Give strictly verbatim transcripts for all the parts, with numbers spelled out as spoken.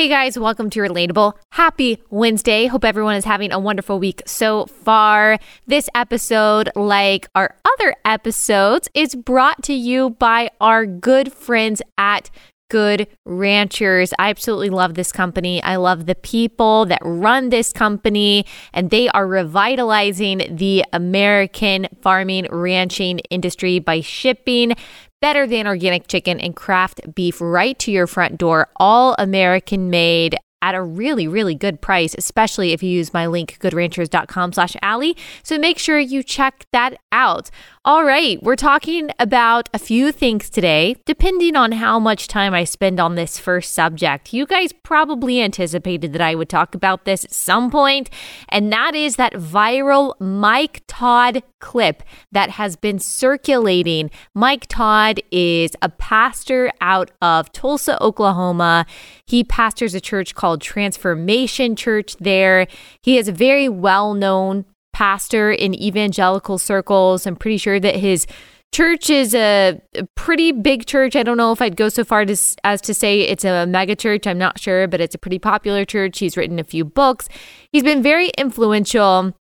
Hey guys, welcome to Relatable. Happy Wednesday. Hope everyone is having a wonderful week so far. This episode, like our other episodes, is brought to you by our good friends at Good Ranchers. I absolutely love this company. I love the people that run this company, and they are revitalizing the American farming ranching industry by shipping better than organic chicken and craft beef right to your front door, all American made at a really, really good price, especially if you use my link, good ranchers dot com slash Allie. So make sure you check that out. All right, we're talking about a few things today, depending on how much time I spend on this first subject. You guys probably anticipated that I would talk about this at some point, and that is that viral Mike Todd clip that has been circulating. Mike Todd is a pastor out of Tulsa, Oklahoma. He pastors a church called Transformation Church there. He is a very well-known pastor in evangelical circles. I'm pretty sure that his church is a pretty big church. I don't know if I'd go so far to, as to say it's a mega church. I'm not sure, but it's a pretty popular church. He's written a few books. He's been very influential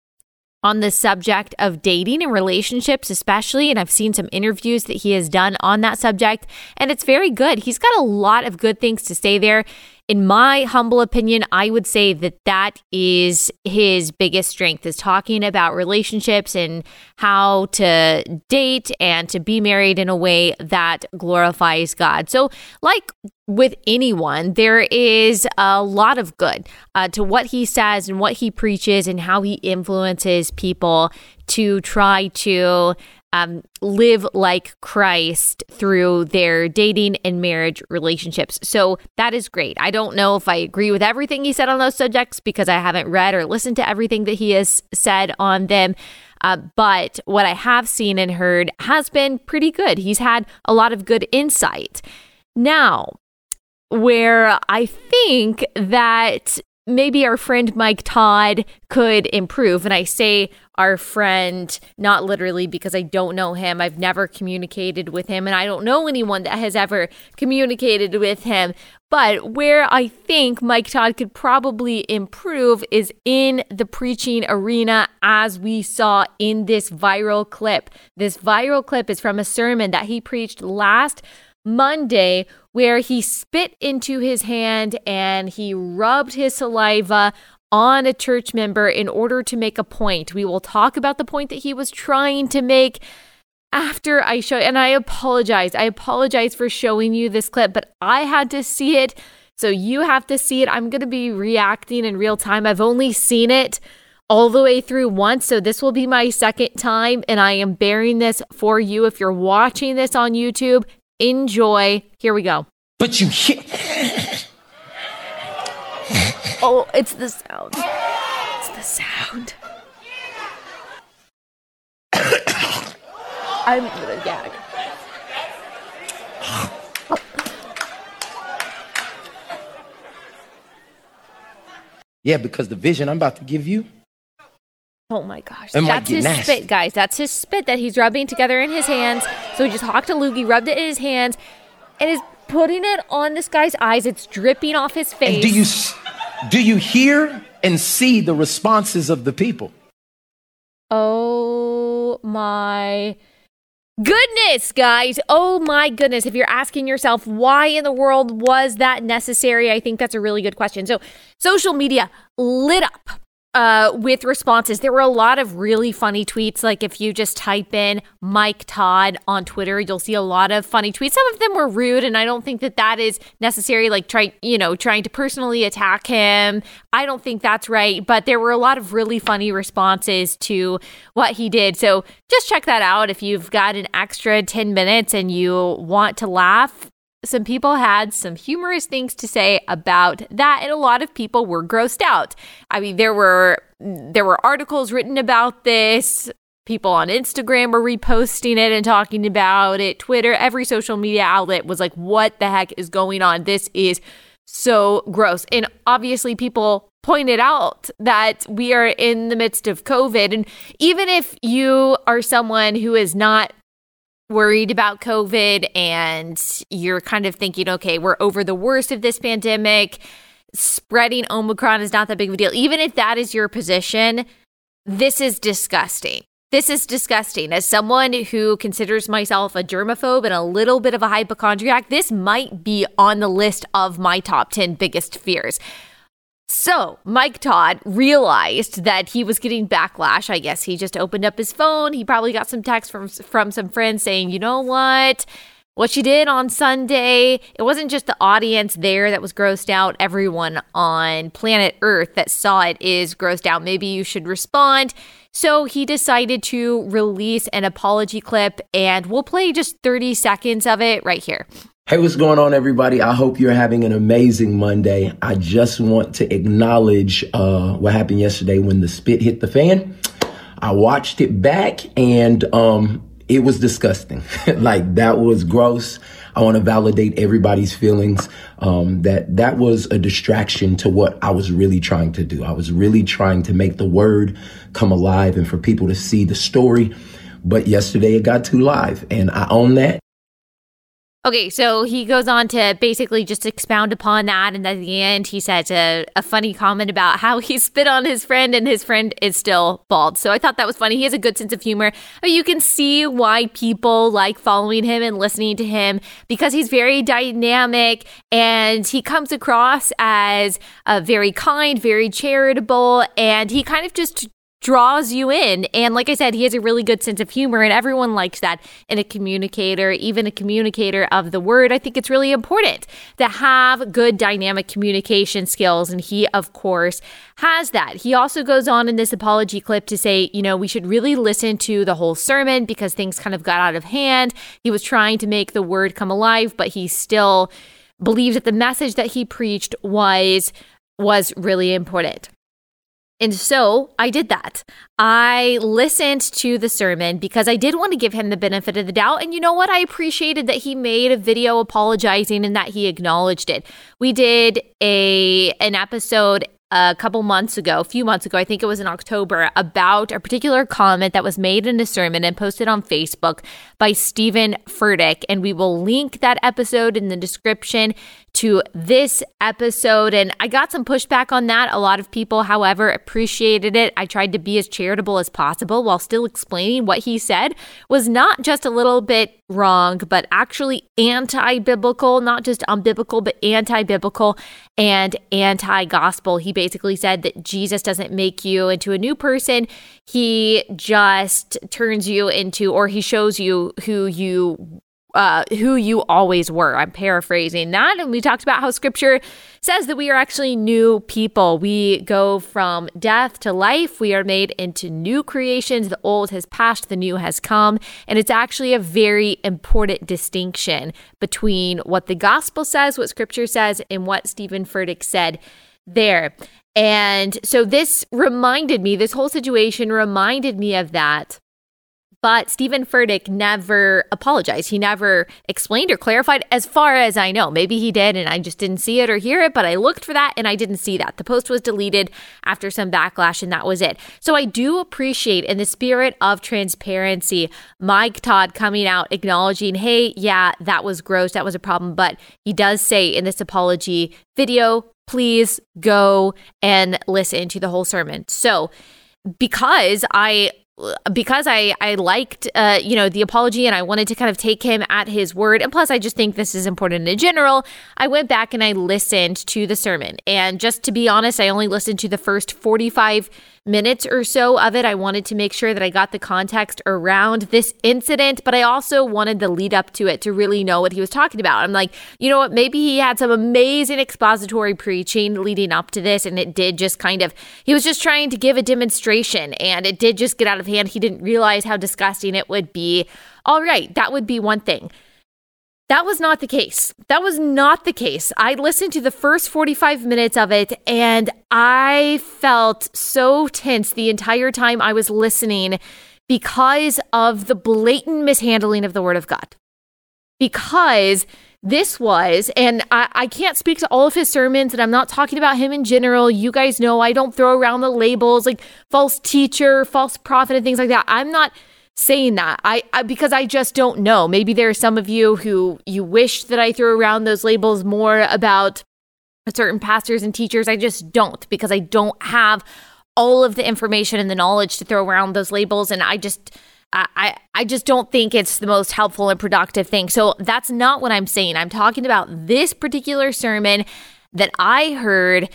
on the subject of dating and relationships especially, and I've seen some interviews that he has done on that subject, and it's very good. He's got a lot of good things to say there. In my humble opinion, I would say that that is his biggest strength, is talking about relationships and how to date and to be married in a way that glorifies God. So like with anyone, there is a lot of good uh, to what he says and what he preaches and how he influences people to try to Um, live like Christ through their dating and marriage relationships. So that is great. I don't know if I agree with everything he said on those subjects because I haven't read or listened to everything that he has said on them. Uh, but what I have seen and heard has been pretty good. He's had a lot of good insight. Now, where I think that maybe our friend Mike Todd could improve, and I say our friend, not literally, because I don't know him. I've never communicated with him, and I don't know anyone that has ever communicated with him. But where I think Mike Todd could probably improve is in the preaching arena, as we saw in this viral clip. This viral clip is from a sermon that he preached last Monday, where he spit into his hand and he rubbed his saliva on a church member in order to make a point. We will talk about the point that he was trying to make after I show, and I apologize. I apologize for showing you this clip, but I had to see it, so you have to see it. I'm going to be reacting in real time. I've only seen it all the way through once, so this will be my second time, and I am bearing this for you. If you're watching this on YouTube, enjoy. Here we go. But you hear... Oh, it's the sound. It's the sound. I'm gonna gag. Yeah, because the vision I'm about to give you. Oh my gosh. It That's his nasty. spit, guys. That's his spit that he's rubbing together in his hands. So he just hocked a loogie, rubbed it in his hands, and is putting it on this guy's eyes. It's dripping off his face. And do you... S- Do you hear and see the responses of the people? Oh my goodness, guys. Oh my goodness. If you're asking yourself, why in the world was that necessary? I think that's a really good question. So social media lit up uh, with responses. There were a lot of really funny tweets. Like if you just type in Mike Todd on Twitter, you'll see a lot of funny tweets. Some of them were rude, and I don't think that that is necessary. Like try, you know, trying to personally attack him. I don't think that's right, but there were a lot of really funny responses to what he did. So just check that out. If you've got an extra ten minutes and you want to laugh, some people had some humorous things to say about that, and a lot of people were grossed out. I mean, there were there were articles written about this. People on Instagram were reposting it and talking about it. Twitter, every social media outlet was like, what the heck is going on? This is so gross. And obviously people pointed out that we are in the midst of COVID. And even if you are someone who is not worried about COVID and you're kind of thinking, okay, we're over the worst of this pandemic, spreading Omicron is not that big of a deal. Even if that is your position, this is disgusting. This is disgusting. As someone who considers myself a germaphobe and a little bit of a hypochondriac, this might be on the list of my top ten biggest fears. So Mike Todd realized that he was getting backlash. I guess he just opened up his phone. He probably got some texts from, from some friends saying, you know what? What she did on Sunday, it wasn't just the audience there that was grossed out. Everyone on planet Earth that saw it is grossed out. Maybe you should respond. So he decided to release an apology clip, and we'll play just thirty seconds of it right here. Hey, what's going on, everybody? I hope you're having an amazing Monday. I just want to acknowledge uh, what happened yesterday when the spit hit the fan. I watched it back, and um, it was disgusting. Like, that was gross. I want to validate everybody's feelings. Um, that that was a distraction to what I was really trying to do. I was really trying to make the word come alive and for people to see the story. But yesterday it got too live, and I own that. Okay, so he goes on to basically just expound upon that, and at the end he says a, a funny comment about how he spit on his friend and his friend is still bald. So I thought that was funny. He has a good sense of humor. I mean, you can see why people like following him and listening to him, because he's very dynamic and he comes across as uh, very kind, very charitable, and he kind of just draws you in. And like I said, he has a really good sense of humor, and everyone likes that in a communicator, even a communicator of the word. I think it's really important to have good dynamic communication skills, and he, of course, has that. He also goes on in this apology clip to say, you know, we should really listen to the whole sermon because things kind of got out of hand. He was trying to make the word come alive, but he still believes that the message that he preached was was really important. And so I did that. I listened to the sermon because I did want to give him the benefit of the doubt. And you know what? I appreciated that he made a video apologizing and that he acknowledged it. We did a an episode a couple months ago, a few months ago, I think it was in October, about a particular comment that was made in a sermon and posted on Facebook by Stephen Furtick. And we will link that episode in the description to this episode. And I got some pushback on that. A lot of people, however, appreciated it. I tried to be as charitable as possible while still explaining what he said was not just a little bit wrong, but actually anti-biblical, not just unbiblical, but anti-biblical and anti-gospel. He basically said that Jesus doesn't make you into a new person. He just turns you into, or he shows you who you Uh, who you always were. I'm paraphrasing that. And we talked about how scripture says that we are actually new people. We go from death to life. We are made into new creations. The old has passed, the new has come. And it's actually a very important distinction between what the gospel says, what scripture says, and what Stephen Furtick said there. And so this reminded me, this whole situation reminded me of that. But Stephen Furtick never apologized. He never explained or clarified, as far as I know. Maybe he did and I just didn't see it or hear it, but I looked for that and I didn't see that. The post was deleted after some backlash, and that was it. So I do appreciate, in the spirit of transparency, Mike Todd coming out, acknowledging, hey, yeah, that was gross, that was a problem. But he does say in this apology video, please go and listen to the whole sermon. So because I... Because I, I liked, uh, you know, the apology, and I wanted to kind of take him at his word. And plus, I just think this is important in general. I went back and I listened to the sermon. And just to be honest, I only listened to the first forty-five minutes or so of it. I wanted to make sure that I got the context around this incident, but I also wanted the lead up to it to really know what he was talking about. I'm like, you know what? Maybe he had some amazing expository preaching leading up to this, and it did just kind of, he was just trying to give a demonstration, and it did just get out of hand. He didn't realize how disgusting it would be. All right, that would be one thing. That was not the case. That was not the case. I listened to the first forty-five minutes of it, and I felt so tense the entire time I was listening because of the blatant mishandling of the Word of God. Because this was, and I, I can't speak to all of his sermons, and I'm not talking about him in general. You guys know I don't throw around the labels like false teacher, false prophet, and things like that. I'm not saying that, I, I because I just don't know. Maybe there are some of you who you wish that I threw around those labels more about certain pastors and teachers. I just don't, because I don't have all of the information and the knowledge to throw around those labels. And I just, I, I just don't think it's the most helpful and productive thing. So that's not what I'm saying. I'm talking about this particular sermon that I heard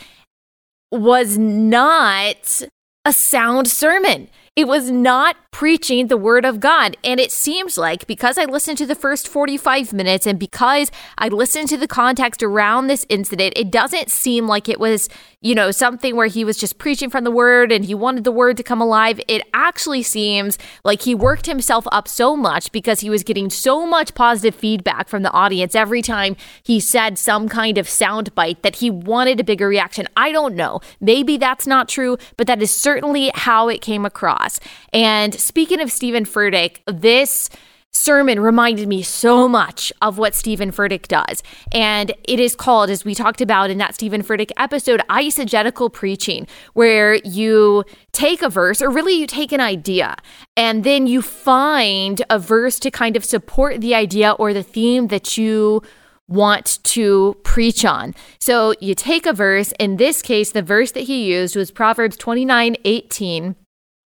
was not a sound sermon. It was not preaching the word of God. And it seems like, because I listened to the first forty-five minutes and because I listened to the context around this incident, it doesn't seem like it was, you know, something where he was just preaching from the word and he wanted the word to come alive. It actually seems like he worked himself up so much because he was getting so much positive feedback from the audience every time he said some kind of soundbite that he wanted a bigger reaction. I don't know. Maybe that's not true, but that is certainly how it came across. And speaking of Stephen Furtick, this sermon reminded me so much of what Stephen Furtick does. And it is called, as we talked about in that Stephen Furtick episode, eisegetical preaching, where you take a verse, or really you take an idea, and then you find a verse to kind of support the idea or the theme that you want to preach on. So you take a verse. In this case, the verse that he used was Proverbs twenty-nine eighteen.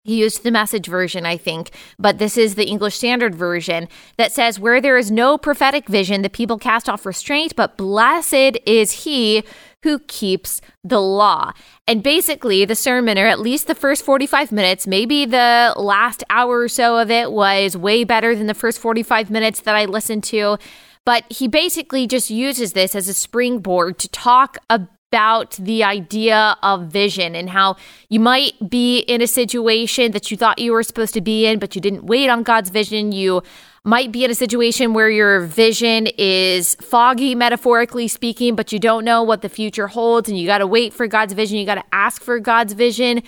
He used the Message version, I think, but this is the English Standard Version that says, "Where there is no prophetic vision, the people cast off restraint, but blessed is he who keeps the law." And basically, the sermon, or at least the first forty-five minutes, maybe the last hour or so of it was way better than the first forty-five minutes that I listened to, but he basically just uses this as a springboard to talk about about the idea of vision and how you might be in a situation that you thought you were supposed to be in, but you didn't wait on God's vision. You might be in a situation where your vision is foggy, metaphorically speaking, but you don't know what the future holds, and you got to wait for God's vision. You got to ask for God's vision.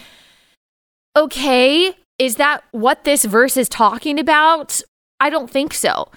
Okay, is that what this verse is talking about? I don't think so.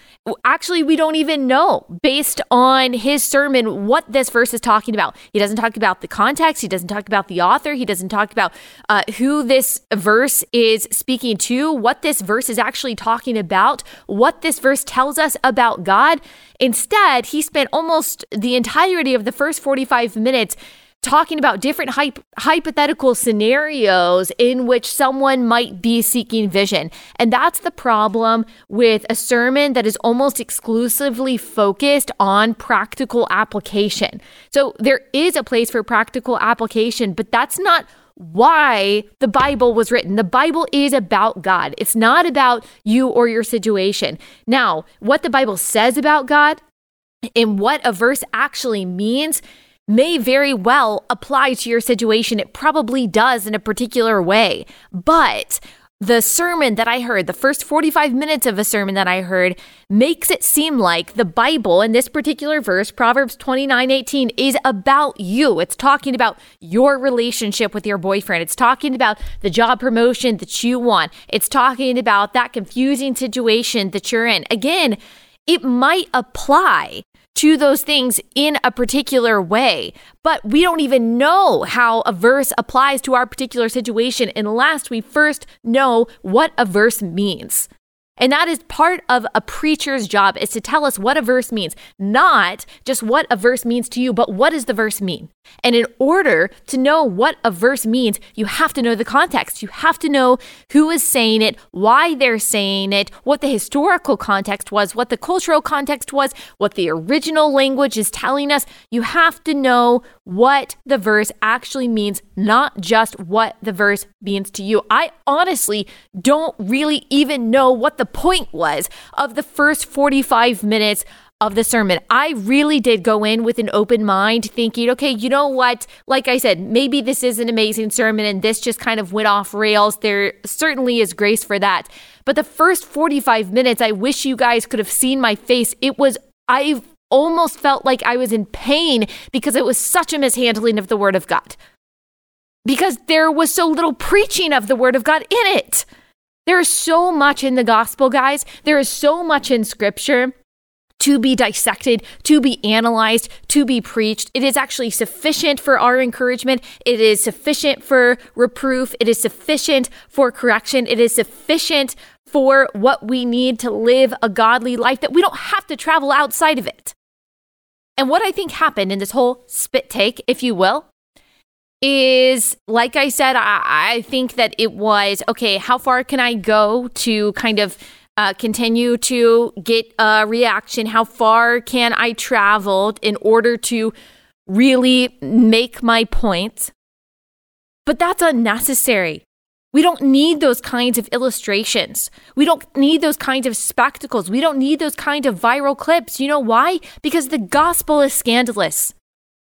Actually, we don't even know, based on his sermon, what this verse is talking about. He doesn't talk about the context. He doesn't talk about the author. He doesn't talk about uh, who this verse is speaking to, what this verse is actually talking about, what this verse tells us about God. Instead, he spent almost the entirety of the first forty-five minutes talking about different hype, hypothetical scenarios in which someone might be seeking vision. And that's the problem with a sermon that is almost exclusively focused on practical application. So there is a place for practical application, but that's not why the Bible was written. The Bible is about God. It's not about you or your situation. Now, what the Bible says about God and what a verse actually means may very well apply to your situation. It probably does in a particular way. But the sermon that I heard, the first forty-five minutes of a sermon that I heard, makes it seem like the Bible, in this particular verse, Proverbs twenty-nine eighteen, is about you. It's talking about your relationship with your boyfriend. It's talking about the job promotion that you want. It's talking about that confusing situation that you're in. Again, it might apply to those things in a particular way, but we don't even know how a verse applies to our particular situation unless we first know what a verse means. And that is part of a preacher's job, is to tell us what a verse means, not just what a verse means to you, but what does the verse mean? And in order to know what a verse means, you have to know the context. You have to know who is saying it, why they're saying it, what the historical context was, what the cultural context was, what the original language is telling us. You have to know what the verse actually means, not just what the verse means to you. I honestly don't really even know what the point was of the first forty-five minutes of the sermon. I really did go in with an open mind, thinking, okay, you know what? Like I said, maybe this is an amazing sermon and this just kind of went off rails. There certainly is grace for that. But the first forty-five minutes, I wish you guys could have seen my face. It was, I almost felt like I was in pain, because it was such a mishandling of the word of God, because there was so little preaching of the word of God in it. There is so much in the gospel, guys. There is so much in scripture to be dissected, to be analyzed, to be preached. It is actually sufficient for our encouragement. It is sufficient for reproof. It is sufficient for correction. It is sufficient for what we need to live a godly life, that we don't have to travel outside of it. And what I think happened in this whole spit take, if you will, is, like I said, I, I think that it was, okay, how far can I go to kind of uh, continue to get a reaction? How far can I travel in order to really make my point? But that's unnecessary. We don't need those kinds of illustrations. We don't need those kinds of spectacles. We don't need those kinds of viral clips. You know why? Because the gospel is scandalous.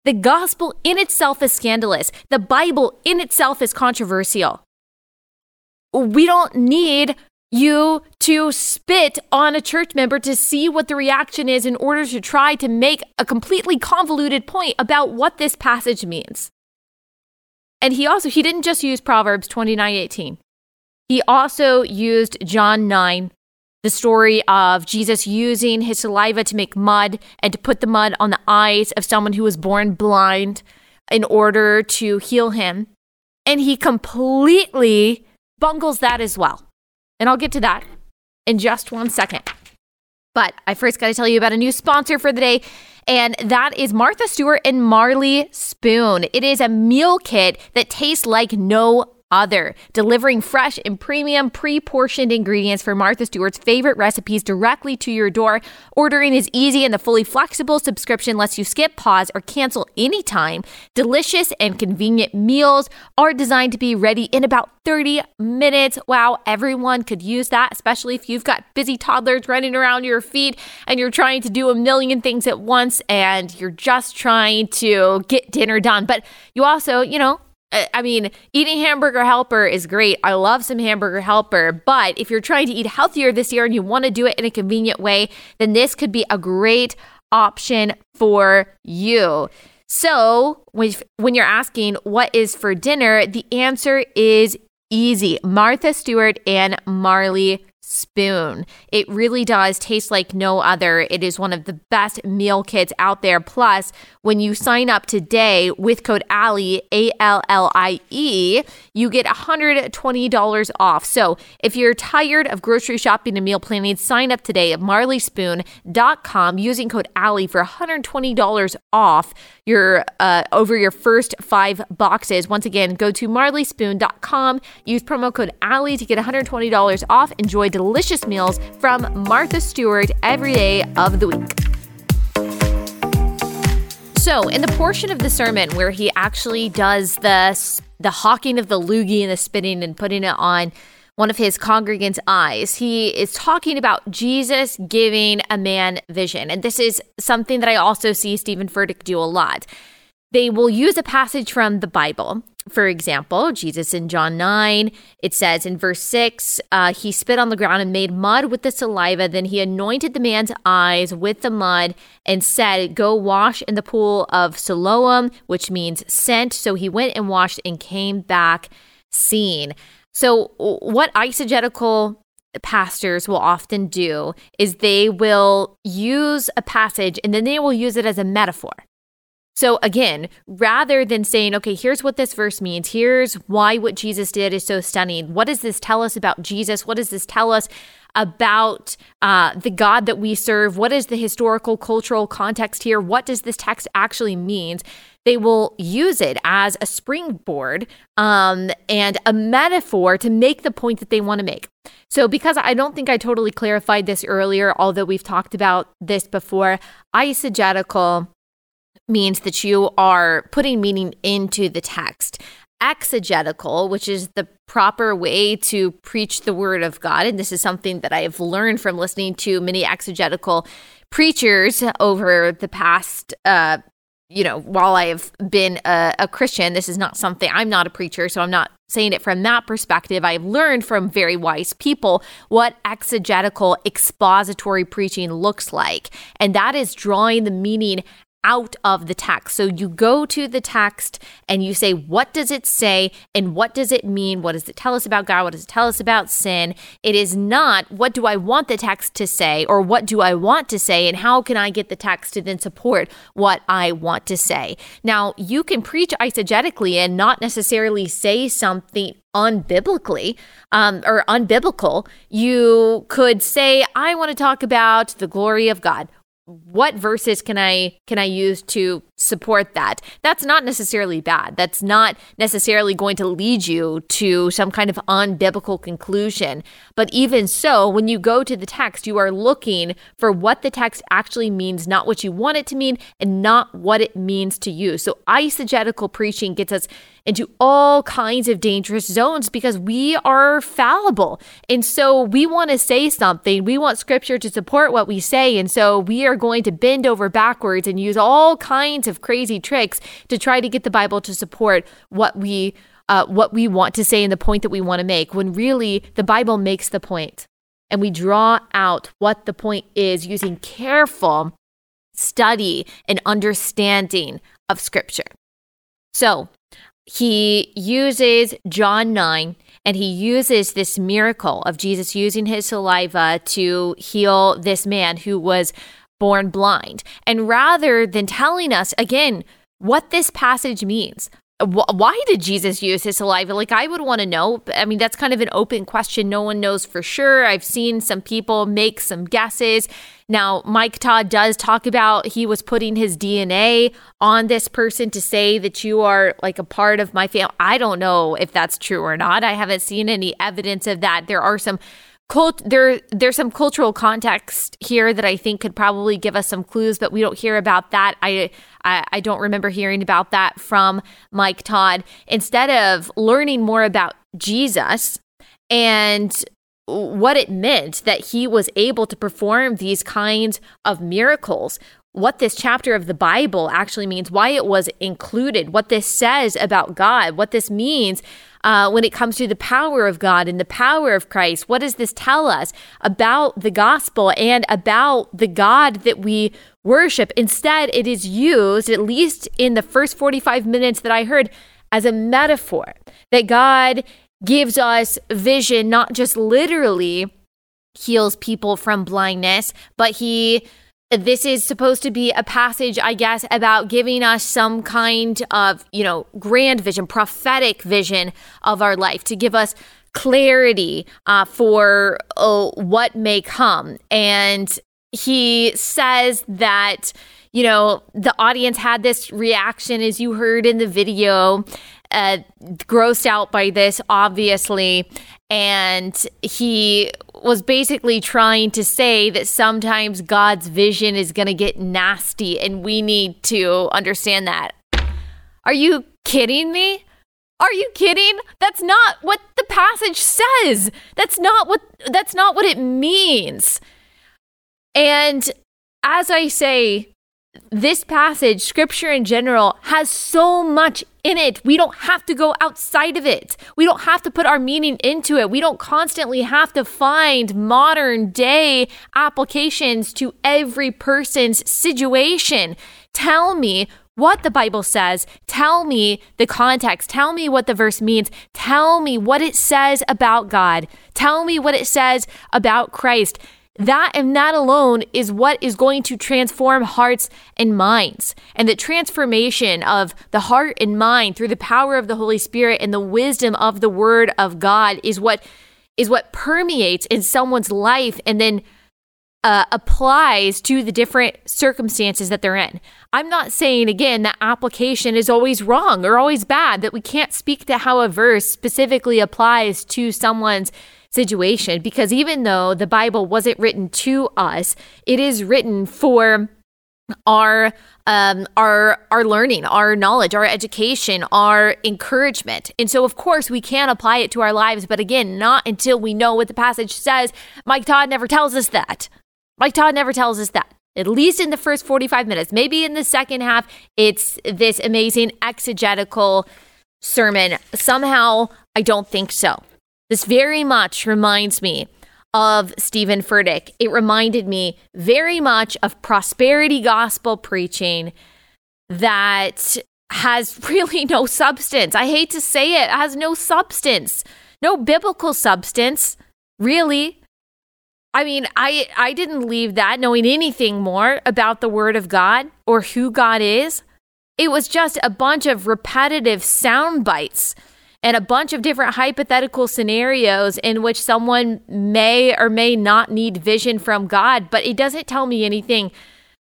The gospel in itself is scandalous. The Bible in itself is controversial. We don't need you to spit on a church member to see what the reaction is in order to try to make a completely convoluted point about what this passage means. And he also, he didn't just use Proverbs twenty-nine eighteen. He also used John nine, the story of Jesus using his saliva to make mud and to put the mud on the eyes of someone who was born blind in order to heal him. And he completely bungles that as well. And I'll get to that in just one second. But I first got to tell you about a new sponsor for the day, and that is Martha Stewart and Marley Spoon. It is a meal kit that tastes like no other, delivering fresh and premium pre-portioned ingredients for Martha Stewart's favorite recipes directly to your door. Ordering is easy, and the fully flexible subscription lets you skip, pause, or cancel anytime. Delicious and convenient meals are designed to be ready in about thirty minutes. Wow, everyone could use that, especially if you've got busy toddlers running around your feet and you're trying to do a million things at once and you're just trying to get dinner done. But you also, you know, I mean, eating Hamburger Helper is great. I love some Hamburger Helper, but if you're trying to eat healthier this year and you want to do it in a convenient way, then this could be a great option for you. So when you're asking what is for dinner, the answer is easy. Martha Stewart and Marley Spoon. It really does taste like no other. It is one of the best meal kits out there. Plus, when you sign up today with code ALLIE, A L L I E, you get one hundred twenty dollars off. So if you're tired of grocery shopping and meal planning, sign up today at marley spoon dot com using code ALLIE for one hundred twenty dollars off your uh, over your first five boxes. Once again, go to marley spoon dot com, use promo code ALLIE to get one hundred twenty dollars off. Enjoy delicious meals from Martha Stewart every day of the week. So in the portion of the sermon where he actually does the, the hawking of the loogie and the spitting and putting it on one of his congregants' eyes, he is talking about Jesus giving a man vision. And this is something that I also see Stephen Furtick do a lot. They will use a passage from the Bible. For example, Jesus in John nine, it says in verse six, uh, he spit on the ground and made mud with the saliva. Then he anointed the man's eyes with the mud and said, go wash in the pool of Siloam, which means sent. So he went and washed and came back seeing. So what eisegetical pastors will often do is they will use a passage and then they will use it as a metaphor. So again, rather than saying, okay, here's what this verse means, here's why what Jesus did is so stunning, what does this tell us about Jesus? What does this tell us about uh, the God that we serve? What is the historical, cultural context here? What does this text actually mean? They will use it as a springboard um, and a metaphor to make the point that they want to make. So because I don't think I totally clarified this earlier, although we've talked about this before, eisegetical means that you are putting meaning into the text. Exegetical, which is the proper way to preach the word of God, and this is something that I have learned from listening to many exegetical preachers over the past, uh, you know, while I have been a, a Christian. This is not something, I'm not a preacher, so I'm not saying it from that perspective. I've learned from very wise people what exegetical, expository preaching looks like, and that is drawing the meaning out of the text. So you go to the text and you say, what does it say? And what does it mean? What does it tell us about God? What does it tell us about sin? It is not, what do I want the text to say? Or what do I want to say? And how can I get the text to then support what I want to say? Now, you can preach eisegetically and not necessarily say something unbiblically um, or unbiblical. You could say, I want to talk about the glory of God. what verses can I can I use to support that? That's not necessarily bad. That's not necessarily going to lead you to some kind of unbiblical conclusion. But even so, when you go to the text, you are looking for what the text actually means, not what you want it to mean, and not what it means to you. So eisegetical preaching gets us into all kinds of dangerous zones because we are fallible. And so we want to say something. We want scripture to support what we say. And so we are going to bend over backwards and use all kinds of crazy tricks to try to get the Bible to support what we uh, what we want to say and the point that we want to make, when really the Bible makes the point. And we draw out what the point is using careful study and understanding of scripture. So he uses John nine, and he uses this miracle of Jesus using his saliva to heal this man who was born blind. And rather than telling us, again, what this passage means, wh- why did Jesus use his saliva? Like, I would want to know. I mean, that's kind of an open question. No one knows for sure. I've seen some people make some guesses. Now, Mike Todd does talk about he was putting his D N A on this person to say that you are like a part of my family. I don't know if that's true or not. I haven't seen any evidence of that. There are some cult there there's some cultural context here that I think could probably give us some clues, but we don't hear about that. I I, I don't remember hearing about that from Mike Todd. Instead of learning more about Jesus and what it meant that he was able to perform these kinds of miracles, what this chapter of the Bible actually means, why it was included, what this says about God, what this means uh, when it comes to the power of God and the power of Christ, what does this tell us about the gospel and about the God that we worship? Instead, it is used, at least in the first forty-five minutes that I heard, as a metaphor that God gives us vision, not just literally heals people from blindness, but he, this is supposed to be a passage, I guess, about giving us some kind of, you know, grand vision, prophetic vision of our life, to give us clarity uh, for oh, what may come. And he says that, you know, the audience had this reaction, as you heard in the video, Uh, grossed out by this, obviously, and he was basically trying to say that sometimes God's vision is going to get nasty, and we need to understand that. Are you kidding me? Are you kidding? That's not what the passage says. That's not what. That's not what it means. And as I say, this passage, scripture in general, has so much in it. We don't have to go outside of it. We don't have to put our meaning into it. We don't constantly have to find modern day applications to every person's situation. Tell me what the Bible says. Tell me the context. Tell me what the verse means. Tell me what it says about God. Tell me what it says about Christ. That and that alone is what is going to transform hearts and minds. And the transformation of the heart and mind through the power of the Holy Spirit and the wisdom of the Word of God is what is what permeates in someone's life and then uh, applies to the different circumstances that they're in. I'm not saying, again, that application is always wrong or always bad, that we can't speak to how a verse specifically applies to someone's situation, because even though the Bible wasn't written to us, it is written for our um, our our learning, our knowledge, our education, our encouragement. And so, of course, we can apply it to our lives, but again, not until we know what the passage says. Mike Todd never tells us that. Mike Todd never tells us that. At least in the first forty-five minutes, maybe in the second half, it's this amazing exegetical sermon. Somehow, I don't think so. This very much reminds me of Stephen Furtick. It reminded me very much of prosperity gospel preaching that has really no substance. I hate to say it, it has no substance, no biblical substance, really. I mean, I, I didn't leave that knowing anything more about the Word of God or who God is. It was just a bunch of repetitive sound bites and a bunch of different hypothetical scenarios in which someone may or may not need vision from God, but it doesn't tell me anything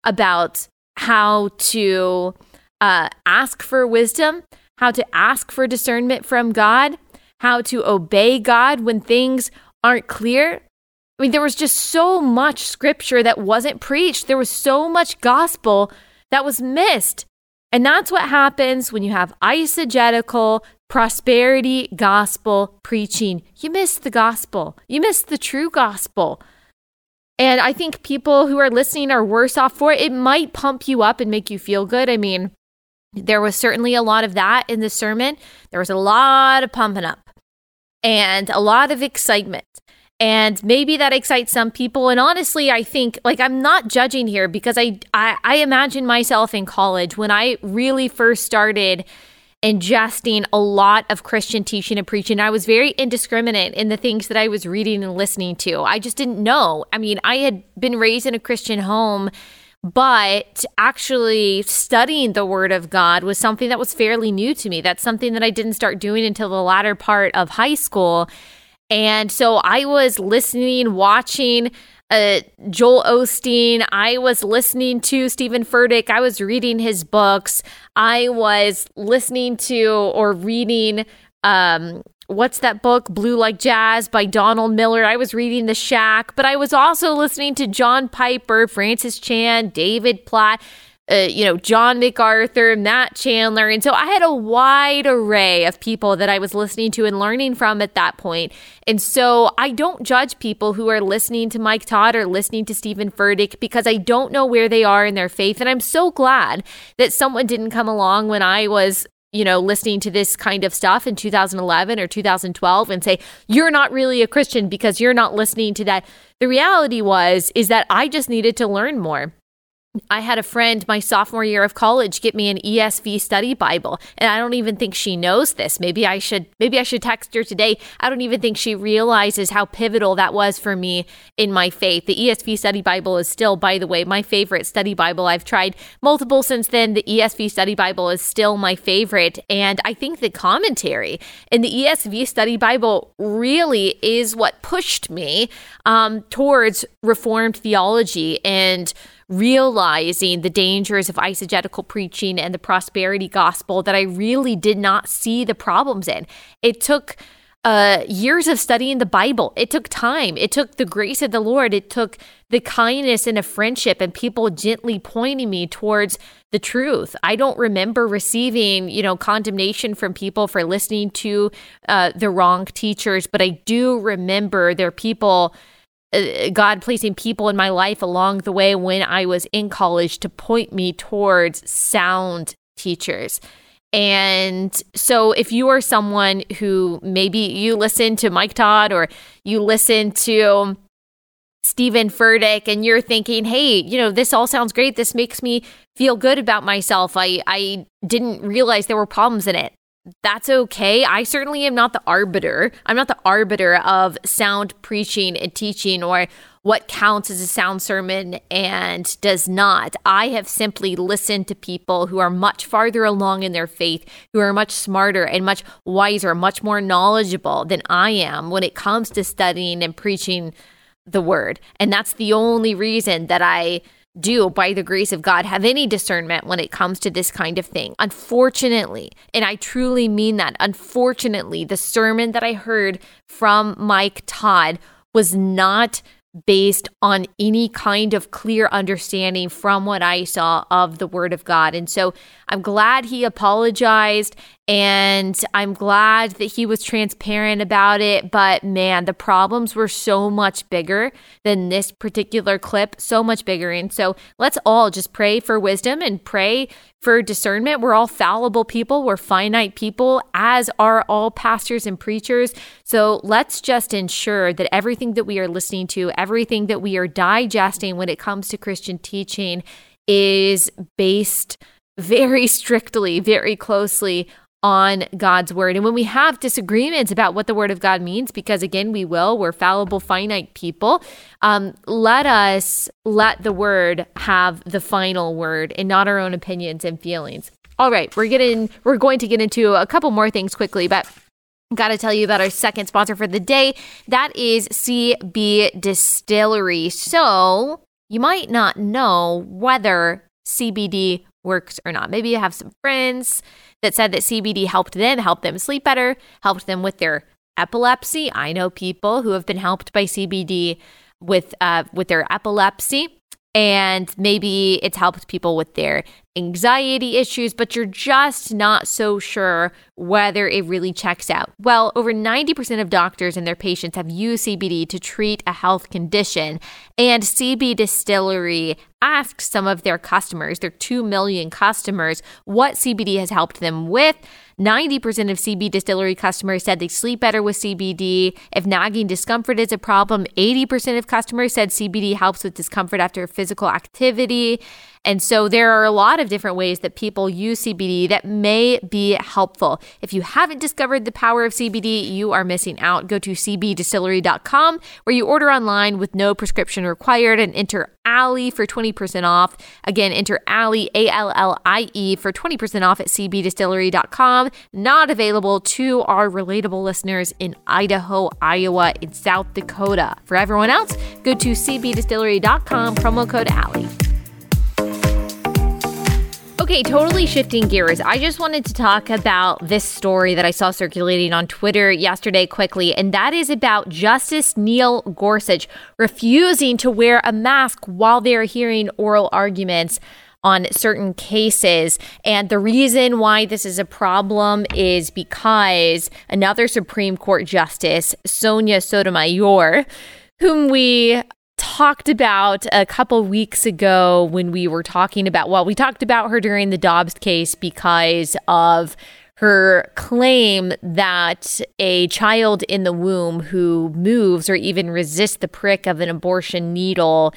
about how to uh, ask for wisdom, how to ask for discernment from God, how to obey God when things aren't clear. I mean, there was just so much scripture that wasn't preached. There was so much gospel that was missed. And that's what happens when you have eisegetical prosperity gospel preaching. You miss the gospel. You miss the true gospel. And I think people who are listening are worse off for it. It might pump you up and make you feel good. I mean, there was certainly a lot of that in the sermon. There was a lot of pumping up and a lot of excitement. And maybe that excites some people. And honestly, I think, like, I'm not judging here because I, I, I imagine myself in college when I really first started ingesting a lot of Christian teaching and preaching. I was very indiscriminate in the things that I was reading and listening to. I just didn't know. I mean, I had been raised in a Christian home, but actually studying the Word of God was something that was fairly new to me. That's something that I didn't start doing until the latter part of high school. And so I was listening, watching uh, Joel Osteen. I was listening to Stephen Furtick. I was reading his books. I was listening to or reading, um, what's that book? Blue Like Jazz by Donald Miller. I was reading The Shack, but I was also listening to John Piper, Francis Chan, David Platt, uh, you know, John MacArthur, Matt Chandler. And so I had a wide array of people that I was listening to and learning from at that point. And so I don't judge people who are listening to Mike Todd or listening to Stephen Furtick because I don't know where they are in their faith. And I'm so glad that someone didn't come along when I was, you know, listening to this kind of stuff in two thousand eleven or two thousand twelve and say, you're not really a Christian because you're not listening to that. The reality was, is that I just needed to learn more. I had a friend my sophomore year of college get me an E S V study Bible, and I don't even think she knows this. Maybe I should maybe I should text her today. I don't even think she realizes how pivotal that was for me in my faith. The E S V study Bible is still, by the way, my favorite study Bible. I've tried multiple since then. The E S V study Bible is still my favorite, and I think the commentary in the E S V study Bible really is what pushed me um, towards Reformed theology and realizing the dangers of eisegetical preaching and the prosperity gospel that I really did not see the problems in. It took uh, years of studying the Bible. It took time. It took the grace of the Lord. It took the kindness and a friendship and people gently pointing me towards the truth. I don't remember receiving, you know, condemnation from people for listening to uh, the wrong teachers, but I do remember there are people God placing people in my life along the way when I was in college to point me towards sound teachers. And so if you are someone who maybe you listen to Mike Todd or you listen to Stephen Furtick and you're thinking, hey, you know, this all sounds great. This makes me feel good about myself. I, I didn't realize there were problems in it. That's okay. I certainly am not the arbiter. I'm not the arbiter of sound preaching and teaching or what counts as a sound sermon and does not. I have simply listened to people who are much farther along in their faith, who are much smarter and much wiser, much more knowledgeable than I am when it comes to studying and preaching the word. And that's the only reason that I do, by the grace of God, have any discernment when it comes to this kind of thing. Unfortunately, and I truly mean that, unfortunately, the sermon that I heard from Mike Todd was not based on any kind of clear understanding from what I saw of the Word of God. And so I'm glad he apologized and I'm glad that he was transparent about it. But man, the problems were so much bigger than this particular clip, so much bigger. And so let's all just pray for wisdom and pray for discernment. We're all fallible people. We're finite people, as are all pastors and preachers. So let's just ensure that everything that we are listening to, everything that we are digesting when it comes to Christian teaching is based very strictly, very closely on God's word. And when we have disagreements about what the word of God means, because again, we will, we're fallible, finite people, um, let us let the word have the final word and not our own opinions and feelings. All right, we're getting, we're going to get into a couple more things quickly, but got to tell you about our second sponsor for the day. That is C B Distillery. So you might not know whether C B D works or not. Maybe you have some friends that said that C B D helped them, helped them sleep better, helped them with their epilepsy. I know people who have been helped by C B D with uh, with their epilepsy, and maybe it's helped people with their anxiety issues, but you're just not so sure whether it really checks out. Well, over ninety percent of doctors and their patients have used C B D to treat a health condition, and C B Distillery asked some of their customers, their two million customers, what C B D has helped them with. ninety percent of C B Distillery customers said they sleep better with C B D. If nagging discomfort is a problem, eighty percent of customers said C B D helps with discomfort after physical activity. And so there are a lot of different ways that people use C B D that may be helpful. If you haven't discovered the power of C B D, you are missing out. Go to c b distillery dot com where you order online with no prescription required and enter Allie for twenty percent off. Again, enter Allie, A L L I E, for twenty percent off at c b distillery dot com. Not available to our relatable listeners in Idaho, Iowa, and South Dakota. For everyone else, go to c b distillery dot com, promo code Allie. Okay, totally shifting gears. I just wanted to talk about this story that I saw circulating on Twitter yesterday quickly, and that is about Justice Neil Gorsuch refusing to wear a mask while they're hearing oral arguments on certain cases. And the reason why this is a problem is because another Supreme Court Justice, Sonia Sotomayor, whom we talked about a couple weeks ago when we were talking about, well, we talked about her during the Dobbs case because of her claim that a child in the womb who moves or even resists the prick of an abortion needle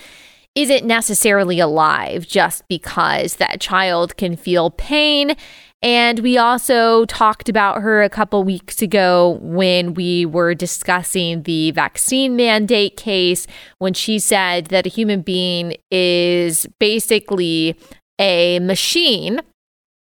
isn't necessarily alive just because that child can feel pain. And we also talked about her a couple weeks ago when we were discussing the vaccine mandate case, when she said that a human being is basically a machine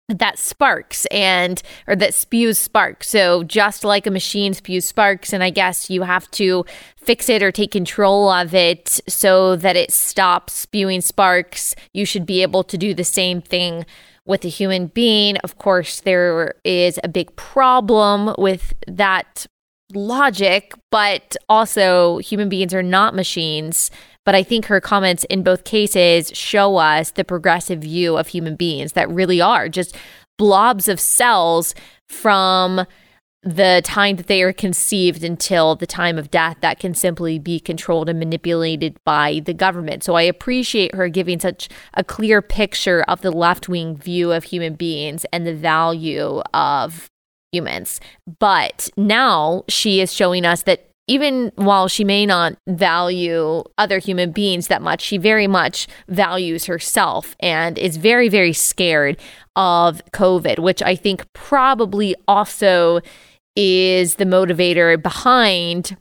that sparks and or that spews sparks. So just like a machine spews sparks, and I guess you have to fix it or take control of it so that it stops spewing sparks, you should be able to do the same thing with a human being. Of course, there is a big problem with that logic, but also human beings are not machines. But I think her comments in both cases show us the progressive view of human beings that really are just blobs of cells from the time that they are conceived until the time of death that can simply be controlled and manipulated by the government. So I appreciate her giving such a clear picture of the left-wing view of human beings and the value of humans. But now she is showing us that even while she may not value other human beings that much, she very much values herself and is very, very scared of COVID, which I think probably also is the motivator behind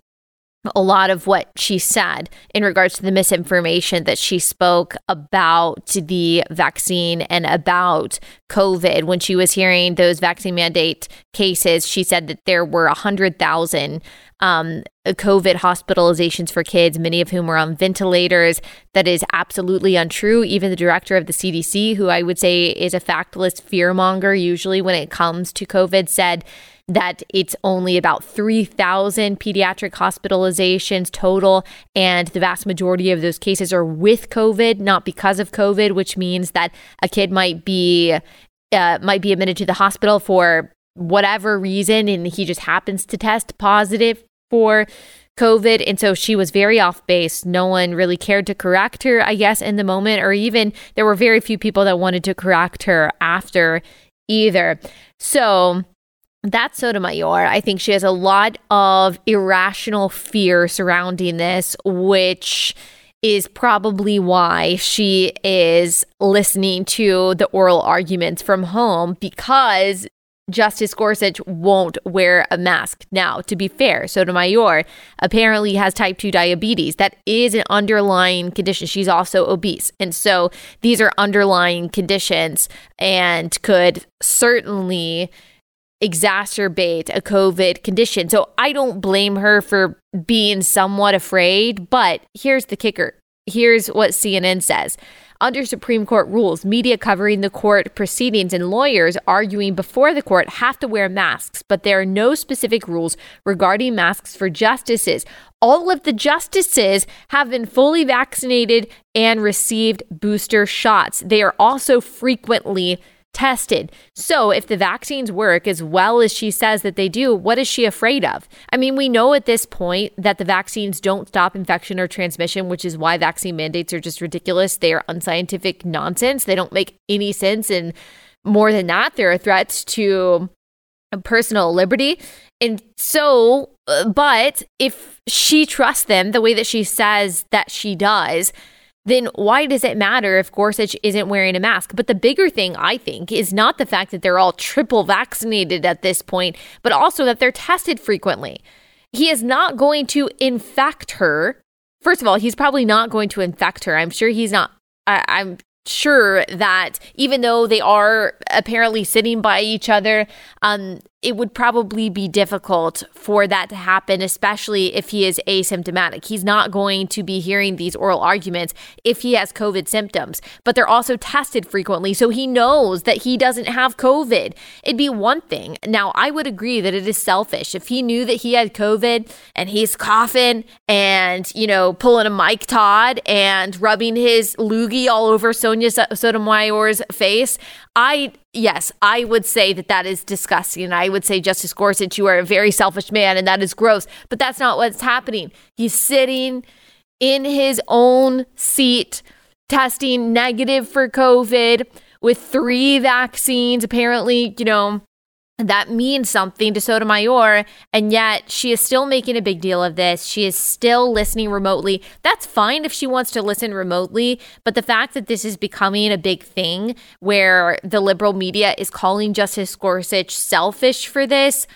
a lot of what she said in regards to the misinformation that she spoke about the vaccine and about COVID. When she was hearing those vaccine mandate cases, she said that there were one hundred thousand um, COVID hospitalizations for kids, many of whom are on ventilators. That is absolutely untrue. Even the director of the C D C, who I would say is a factless fearmonger usually when it comes to COVID, said that it's only about three thousand pediatric hospitalizations total, and the vast majority of those cases are with COVID, not because of COVID, which means that a kid might be uh, might be admitted to the hospital for whatever reason, and he just happens to test positive for COVID. And so she was very off base. No one really cared to correct her, I guess, in the moment, or even there were very few people that wanted to correct her after either. So that's Sotomayor. I think she has a lot of irrational fear surrounding this, which is probably why she is listening to the oral arguments from home, because Justice Gorsuch won't wear a mask. Now, to be fair, Sotomayor apparently has type two diabetes. That is an underlying condition. She's also obese. And so these are underlying conditions and could certainly exacerbate a COVID condition. So I don't blame her for being somewhat afraid, but here's the kicker. Here's what C N N says. Under Supreme Court rules, media covering the court proceedings and lawyers arguing before the court have to wear masks, but there are no specific rules regarding masks for justices. All of the justices have been fully vaccinated and received booster shots. They are also frequently tested. So if the vaccines work as well as she says that they do, what is she afraid of? I mean, we know at this point that the vaccines don't stop infection or transmission, which is why vaccine mandates are just ridiculous. They are unscientific nonsense. They don't make any sense. And more than that, there are threats to personal liberty. And so, but if she trusts them the way that she says that she does, then why does it matter if Gorsuch isn't wearing a mask? But the bigger thing, I think, is not the fact that they're all triple vaccinated at this point, but also that they're tested frequently. He is not going to infect her. First of all, he's probably not going to infect her. I'm sure he's not. I, I'm sure that even though they are apparently sitting by each other, um, it would probably be difficult for that to happen, especially if he is asymptomatic. He's not going to be hearing these oral arguments if he has COVID symptoms, but they're also tested frequently, so he knows that he doesn't have COVID. It'd be one thing. Now, I would agree that it is selfish. If he knew that he had COVID and he's coughing and, you know, pulling a Mike Todd and rubbing his loogie all over Sonia Sotomayor's face, I... Yes, I would say that that is disgusting. And I would say, Justice Gorsuch, you are a very selfish man and that is gross. But that's not what's happening. He's sitting in his own seat, testing negative for COVID with three vaccines. Apparently, you know, that means something to Sotomayor. And yet she is still making a big deal of this. She is still listening remotely. That's fine if she wants to listen remotely. But the fact that this is becoming a big thing where the liberal media is calling Justice Gorsuch selfish for this,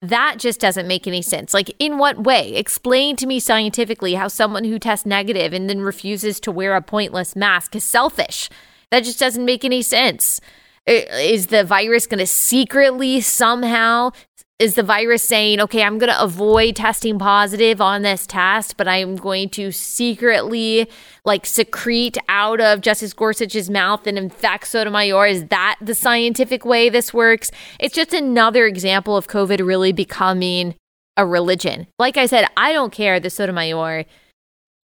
that just doesn't make any sense. Like, in what way? Explain to me scientifically how someone who tests negative and then refuses to wear a pointless mask is selfish. That just doesn't make any sense. Is the virus going to secretly somehow, is the virus saying, okay, I'm going to avoid testing positive on this test, but I'm going to secretly like secrete out of Justice Gorsuch's mouth and infect Sotomayor? Is that the scientific way this works? It's just another example of COVID really becoming a religion. Like I said, I don't care that Sotomayor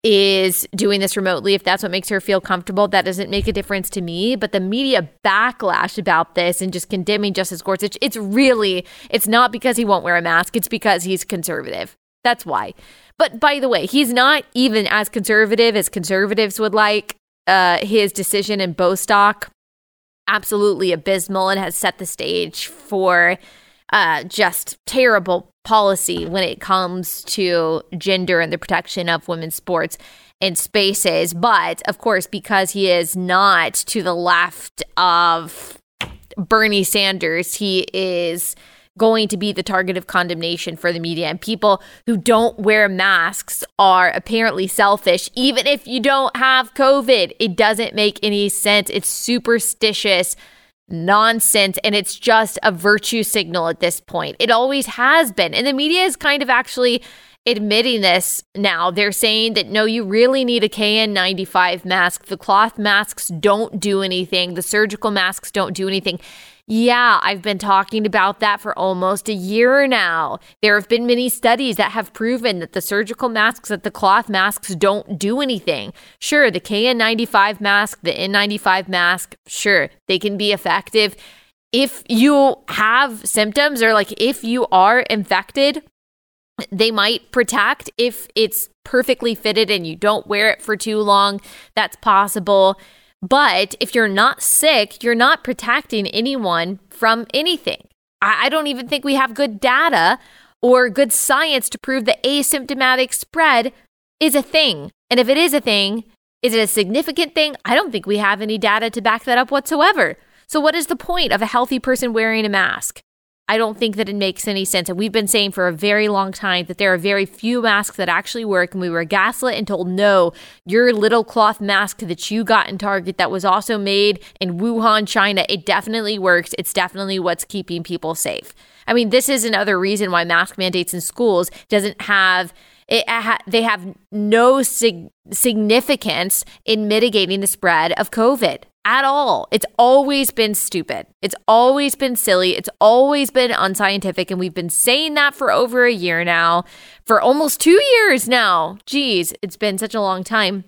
is doing this remotely. If that's what makes her feel comfortable, that doesn't make a difference to me. But the media backlash about this and just condemning Justice Gorsuch, it's really, it's not because he won't wear a mask. It's because he's conservative. That's why. But by the way, he's not even as conservative as conservatives would like. Uh, his decision in Bostock, absolutely abysmal, and has set the stage for uh, just terrible policy when it comes to gender and the protection of women's sports and spaces. But of course, because he is not to the left of Bernie Sanders, he is going to be the target of condemnation for the media. And people who don't wear masks are apparently selfish. Even if you don't have COVID, it doesn't make any sense. It's superstitious nonsense, and it's just a virtue signal at this point. It always has been, and the media is kind of actually admitting this now. They're saying that no, you really need a K N ninety-five mask. The cloth masks don't do anything. The surgical masks don't do anything. Yeah, I've been talking about that for almost a year now. There have been many studies that have proven that the surgical masks, that the cloth masks don't do anything. Sure, the K N ninety-five mask, the N ninety-five mask, sure, they can be effective. If you have symptoms or like if you are infected, they might protect if it's perfectly fitted and you don't wear it for too long. That's possible. But if you're not sick, you're not protecting anyone from anything. I don't even think we have good data or good science to prove that asymptomatic spread is a thing. And if it is a thing, is it a significant thing? I don't think we have any data to back that up whatsoever. So what is the point of a healthy person wearing a mask? I don't think that it makes any sense. And we've been saying for a very long time that there are very few masks that actually work. And we were gaslit and told, no, your little cloth mask that you got in Target that was also made in Wuhan, China, it definitely works. It's definitely what's keeping people safe. I mean, this is another reason why mask mandates in schools doesn't have it ha- they have no sig- significance in mitigating the spread of COVID at all. It's always been stupid. It's always been silly. It's always been unscientific. And we've been saying that for over a year now, for almost two years now. Geez, it's been such a long time.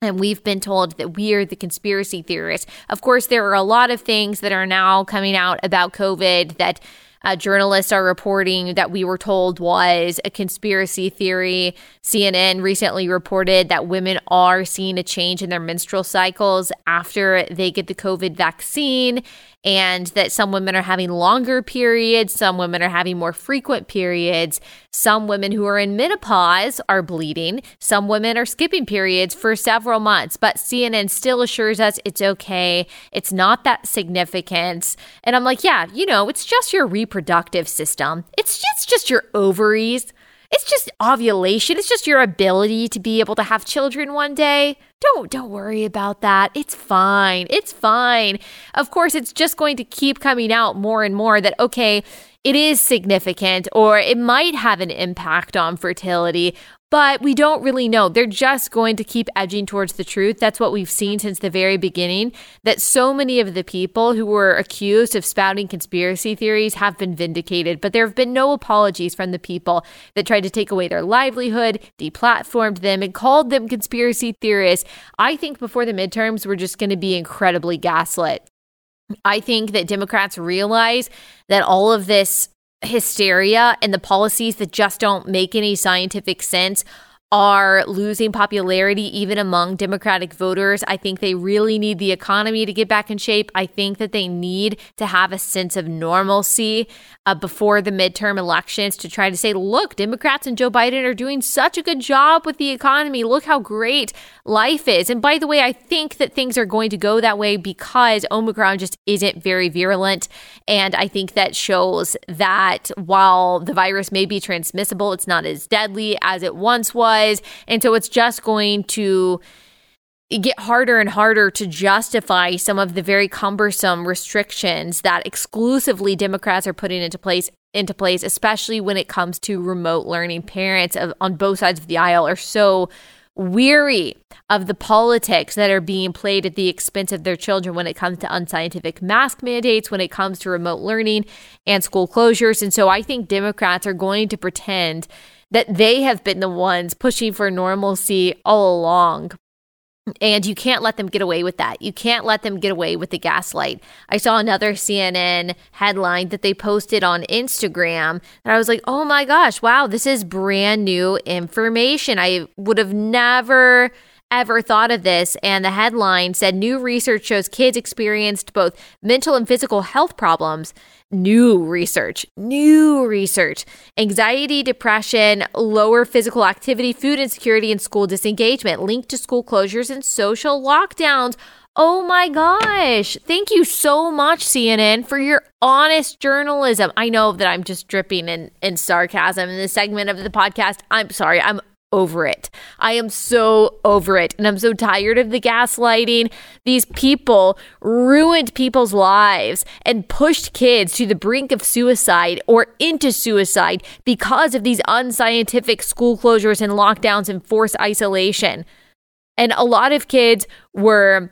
And we've been told that we are the conspiracy theorists. Of course, there are a lot of things that are now coming out about COVID that Uh, journalists are reporting that we were told was a conspiracy theory. C N N recently reported that women are seeing a change in their menstrual cycles after they get the COVID vaccine, and that some women are having longer periods, some women are having more frequent periods, some women who are in menopause are bleeding, some women are skipping periods for several months. But C N N still assures us it's okay, it's not that significant. And I'm like, yeah, you know, it's just your reproductive system. It's just, just your ovaries. It's just ovulation. It's just your ability to be able to have children one day. Don't don't worry about that. It's fine. It's fine. Of course, it's just going to keep coming out more and more that, okay, it is significant or it might have an impact on fertility, but we don't really know. They're just going to keep edging towards the truth. That's what we've seen since the very beginning, that so many of the people who were accused of spouting conspiracy theories have been vindicated, but there have been no apologies from the people that tried to take away their livelihood, deplatformed them, and called them conspiracy theorists. I think before the midterms, we're just going to be incredibly gaslit. I think that Democrats realize that all of this hysteria and the policies that just don't make any scientific sense are losing popularity even among Democratic voters. I think they really need the economy to get back in shape. I think that they need to have a sense of normalcy uh, before the midterm elections to try to say, look, Democrats and Joe Biden are doing such a good job with the economy. Look how great life is. And by the way, I think that things are going to go that way because Omicron just isn't very virulent. And I think that shows that while the virus may be transmissible, it's not as deadly as it once was. And so it's just going to get harder and harder to justify some of the very cumbersome restrictions that exclusively Democrats are putting into place, into place, especially when it comes to remote learning. Parents of, on both sides of the aisle are so weary of the politics that are being played at the expense of their children when it comes to unscientific mask mandates, when it comes to remote learning and school closures. And so I think Democrats are going to pretend that they have been the ones pushing for normalcy all along. And you can't let them get away with that. You can't let them get away with the gaslight. I saw another C N N headline that they posted on Instagram, and I was like, oh my gosh, wow, this is brand new information. I would have never ever thought of this. And the headline said, new research shows kids experienced both mental and physical health problems. New research, new research, anxiety, depression, lower physical activity, food insecurity, and school disengagement linked to school closures and social lockdowns. Oh my gosh. Thank you so much, C N N, for your honest journalism. I know that I'm just dripping in, in sarcasm in this segment of the podcast. I'm sorry. I'm over it. I am so over it. And I'm so tired of the gaslighting. These people ruined people's lives and pushed kids to the brink of suicide or into suicide because of these unscientific school closures and lockdowns and forced isolation. And a lot of kids were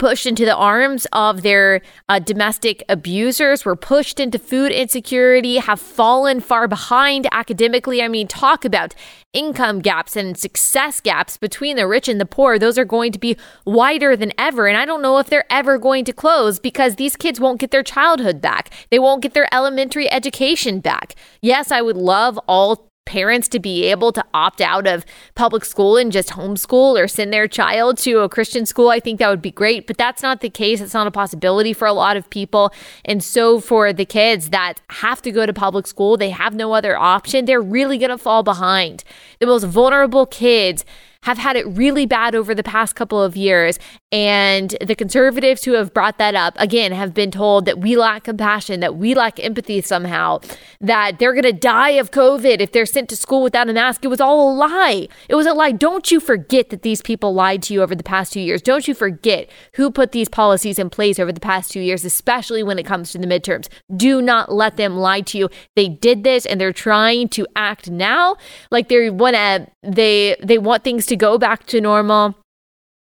pushed into the arms of their uh, domestic abusers, were pushed into food insecurity, have fallen far behind academically. I mean, talk about income gaps and success gaps between the rich and the poor. Those are going to be wider than ever. And I don't know if they're ever going to close because these kids won't get their childhood back. They won't get their elementary education back. Yes, I would love all parents to be able to opt out of public school and just homeschool or send their child to a Christian school. I think that would be great, but that's not the case. It's not a possibility for a lot of people. And so for the kids that have to go to public school, they have no other option. They're really going to fall behind. The most vulnerable kids have had it really bad over the past couple of years. And the conservatives who have brought that up, again, have been told that we lack compassion, that we lack empathy somehow, that they're going to die of COVID if they're sent to school without a mask. It was all a lie. It was a lie. Don't you forget that these people lied to you over the past two years. Don't you forget who put these policies in place over the past two years, especially when it comes to the midterms. Do not let them lie to you. They did this and they're trying to act now like they want to, they, they want things to go back to normal.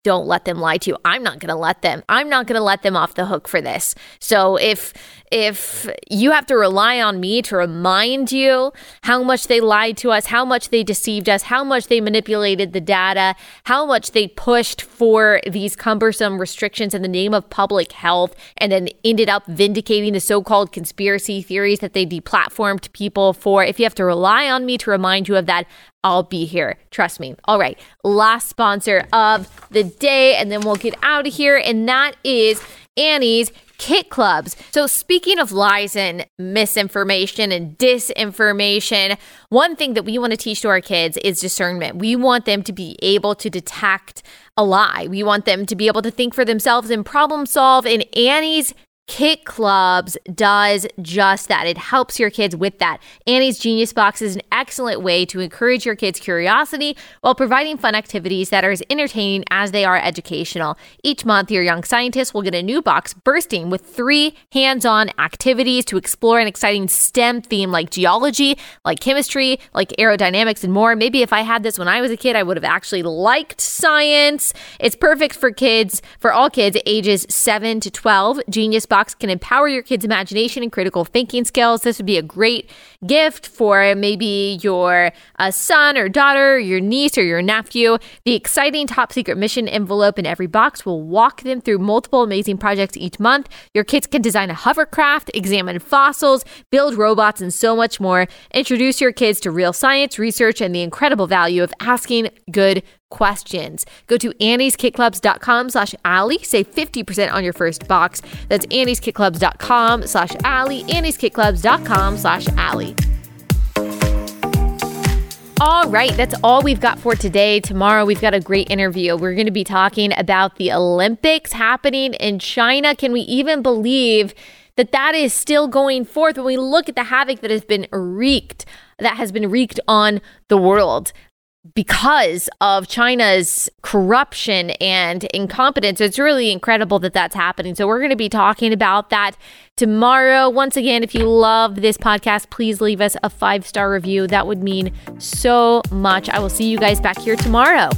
Don't let them lie to you. I'm not going to let them. I'm not going to let them off the hook for this. So if if you have to rely on me to remind you how much they lied to us, how much they deceived us, how much they manipulated the data, how much they pushed for these cumbersome restrictions in the name of public health, and then ended up vindicating the so-called conspiracy theories that they deplatformed people for. If you have to rely on me to remind you of that, I'll be here. Trust me. All right. Last sponsor of the day, and then we'll get out of here. And that is Annie's Kit Clubs. So speaking of lies and misinformation and disinformation, one thing that we want to teach to our kids is discernment. We want them to be able to detect a lie. We want them to be able to think for themselves and problem solve. And Annie's Kit Clubs does just that. It helps your kids with that. Annie's Genius Box is an excellent way to encourage your kids' curiosity while providing fun activities that are as entertaining as they are educational. Each month, your young scientists will get a new box bursting with three hands-on activities to explore an exciting STEM theme like geology, like chemistry, like aerodynamics, and more. Maybe if I had this when I was a kid, I would have actually liked science. It's perfect for kids, for all kids ages seven to twelve. Genius Box can empower your kids' imagination and critical thinking skills. This would be a great gift for maybe your uh, son or daughter, your niece or your nephew. The exciting top secret mission envelope in every box will walk them through multiple amazing projects each month. Your kids can design a hovercraft, examine fossils, build robots, and so much more. Introduce your kids to real science, research, and the incredible value of asking good questions. Go to annies kit clubs dot com slash Allie. Save fifty percent on your first box. That's annies kit clubs dot com slash Allie. annies kit clubs dot com slash Allie. All right, that's all we've got for today. Tomorrow, we've got a great interview. We're going to be talking about the Olympics happening in China. Can we even believe that that is still going forth when we look at the havoc that has been wreaked, that has been wreaked on the world because of China's corruption and incompetence? It's really incredible that that's happening. So we're going to be talking about that tomorrow. Once again, if you love this podcast, please leave us a five-star review. That would mean so much. I will see you guys back here tomorrow.